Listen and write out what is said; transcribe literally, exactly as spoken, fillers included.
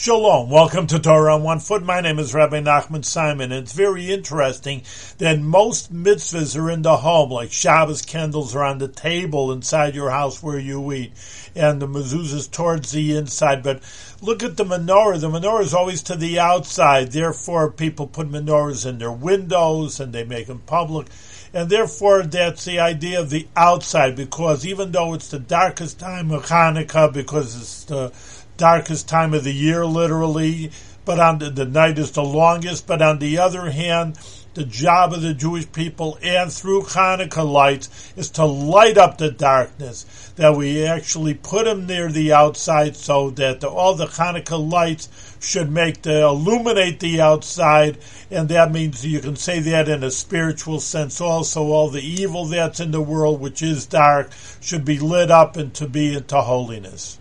Shalom, welcome to Torah on One Foot. My name is Rabbi Nachman Simon, and it's very interesting that most mitzvahs are in the home, like Shabbos candles are on the table inside your house where you eat, and the mezuzah is towards the inside. But look at the menorah. The menorah is always to the outside. Therefore, people put menorahs in their windows, and they make them public. And therefore, that's the idea of the outside, because even though it's the darkest time of Hanukkah, because it's the darkest time of the year, literally, but on the, the night is the longest. But on the other hand, the job of the Jewish people, and through Hanukkah lights, is to light up the darkness, that we actually put them near the outside, so that the, all the Hanukkah lights should make the illuminate the outside. And that means you can say that in a spiritual sense also, all the evil that's in the world, which is dark, should be lit up and to be into holiness.